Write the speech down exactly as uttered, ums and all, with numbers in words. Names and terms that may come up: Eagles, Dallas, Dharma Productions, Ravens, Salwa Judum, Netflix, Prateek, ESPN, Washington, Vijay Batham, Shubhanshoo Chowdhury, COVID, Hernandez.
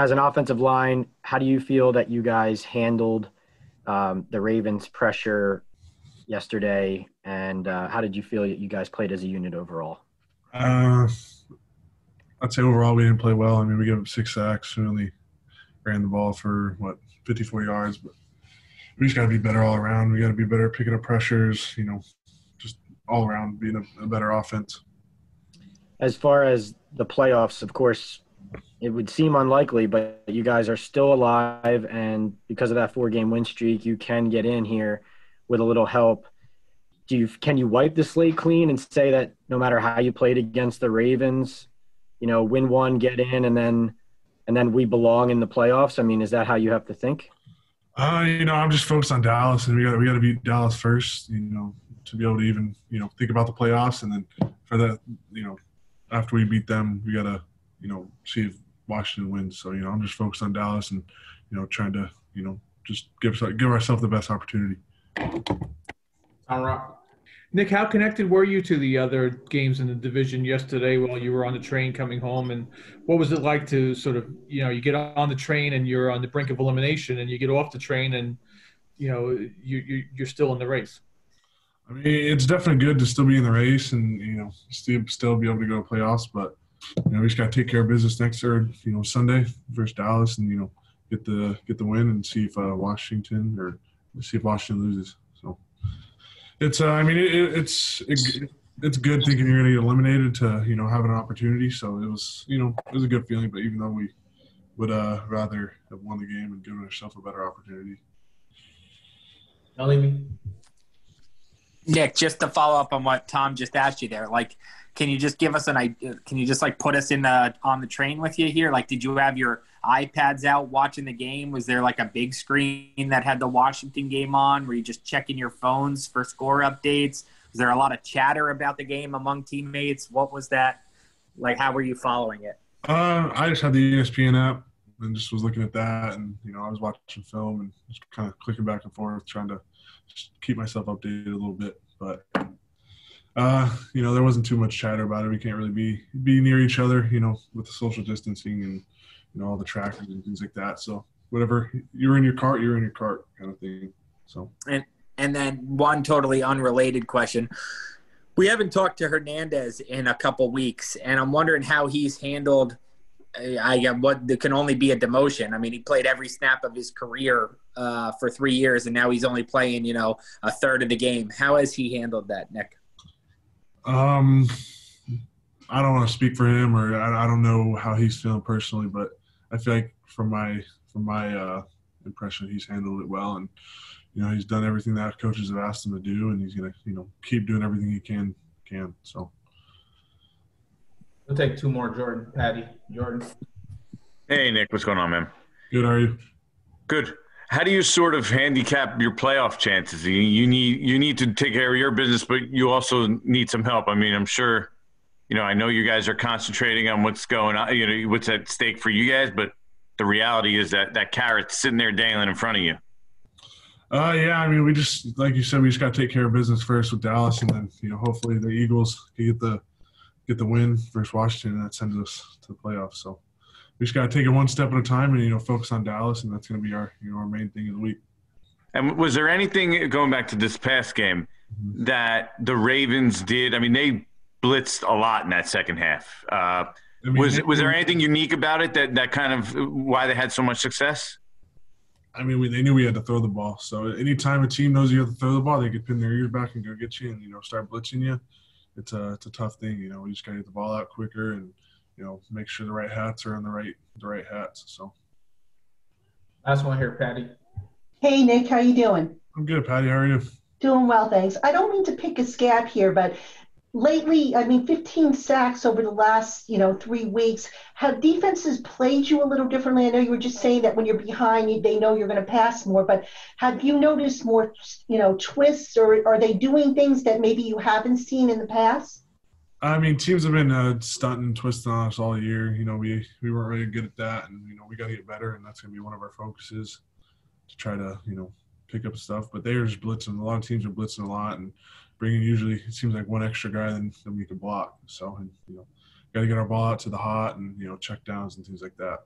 as an offensive line, how do you feel that you guys handled um, the Ravens' pressure yesterday, and uh, how did you feel that you guys played as a unit overall? Uh, I'd say overall we didn't play well. I mean, we gave up six sacks. We only ran the ball for, what, fifty-four yards. But we just got to be better all around. We got to be better at picking up pressures, you know, just all around being a, a better offense. As far as the playoffs, of course, it would seem unlikely, but you guys are still alive, and because of that four-game win streak, you can get in here with a little help. Do you can you wipe the slate clean and say that no matter how you played against the Ravens, you know, win one, get in, and then and then we belong in the playoffs? I mean, is that how you have to think? Uh, you know, I'm just focused on Dallas, and we got we got to beat Dallas first, you know, to be able to even you know think about the playoffs, and then for that, you know, after we beat them, we got to you know see if Washington wins. So, you know, I'm just focused on Dallas and, you know, trying to, you know, just give give ourselves the best opportunity. All right. Nick, how connected were you to the other games in the division yesterday while you were on the train coming home? And what was it like to sort of, you know, you get on the train and you're on the brink of elimination, and you get off the train and, you know, you, you, you're still in the race? I mean, it's definitely good to still be in the race and, you know, still, still be able to go to playoffs, but, you know, we just got to take care of business next or you know Sunday versus Dallas, and you know get the get the win and see if uh, Washington or see if Washington loses. So it's uh, I mean it, it's it, it's good thinking you're going to get eliminated to you know have an opportunity. So it was you know it was a good feeling, but even though we would uh, rather have won the game and given ourselves a better opportunity. Nick, just to follow up on what Tom just asked you there, like. Can you just give us an idea? Can you just like put us in the on the train with you here? Like, did you have your iPads out watching the game? Was there like a big screen that had the Washington game on? Were you just checking your phones for score updates? Was there a lot of chatter about the game among teammates? What was that like? How were you following it? Uh, I just had the E S P N app and just was looking at that, and you know I was watching film and just kind of clicking back and forth, trying to just keep myself updated a little bit, but. Uh, you know, there wasn't too much chatter about it. We can't really be be near each other, you know, with the social distancing and, you know, all the trackers and things like that. So whatever, you're in your cart, you're in your cart kind of thing. So And and then one totally unrelated question. We haven't talked to Hernandez in a couple weeks, and I'm wondering how he's handled I what there can only be a demotion. I mean, he played every snap of his career uh, for three years, and now he's only playing, you know, a third of the game. How has he handled that, Nick? Um, I don't want to speak for him, or I, I don't know how he's feeling personally, but I feel like from my from my uh, impression, he's handled it well, and you know he's done everything that coaches have asked him to do, and he's gonna you know keep doing everything he can can. So we'll take two more, Jordan, Patty, Jordan. Hey Nick, what's going on, man? Good, how are you? Good. How do you sort of handicap your playoff chances? You, you need you need to take care of your business, but you also need some help. I mean, I'm sure, you know, I know you guys are concentrating on what's going on, you know, what's at stake for you guys, but the reality is that that carrot's sitting there dangling in front of you. Uh, yeah, I mean, we just, like you said, we just got to take care of business first with Dallas, and then, you know, hopefully the Eagles can get the, get the win versus Washington, and that sends us to the playoffs, so. We just got to take it one step at a time and, you know, focus on Dallas, and that's going to be our, you know, our main thing of the week. And was there anything, going back to this past game, mm-hmm. that the Ravens did? I mean, they blitzed a lot in that second half. Uh, I mean, was they, was there anything unique about it that, that kind of why they had so much success? I mean, we, they knew we had to throw the ball. So anytime a team knows you have to throw the ball, they could pin their ears back and go get you and, you know, start blitzing you. It's a, it's a tough thing. You know, we just got to get the ball out quicker and, you know, make sure the right hats are in the right the right hats. So, last one here, Patty. Hey, Nick, how you doing? I'm good, Patty. How are you? Doing well, thanks. I don't mean to pick a scab here, but lately, I mean, fifteen sacks over the last, you know, three weeks. Have defenses played you a little differently? I know you were just saying that when you're behind, they know you're going to pass more, but have you noticed more, you know, twists, or are they doing things that maybe you haven't seen in the past? I mean, teams have been uh, stunting, twisting on us all year. You know, we, we weren't really good at that, and, you know, we got to get better, and that's going to be one of our focuses to try to, you know, pick up stuff. But they were just blitzing. A lot of teams are blitzing a lot and bringing usually it seems like one extra guy than, than we can block. So, and, you know, got to get our ball out to the hot and, you know, check downs and things like that.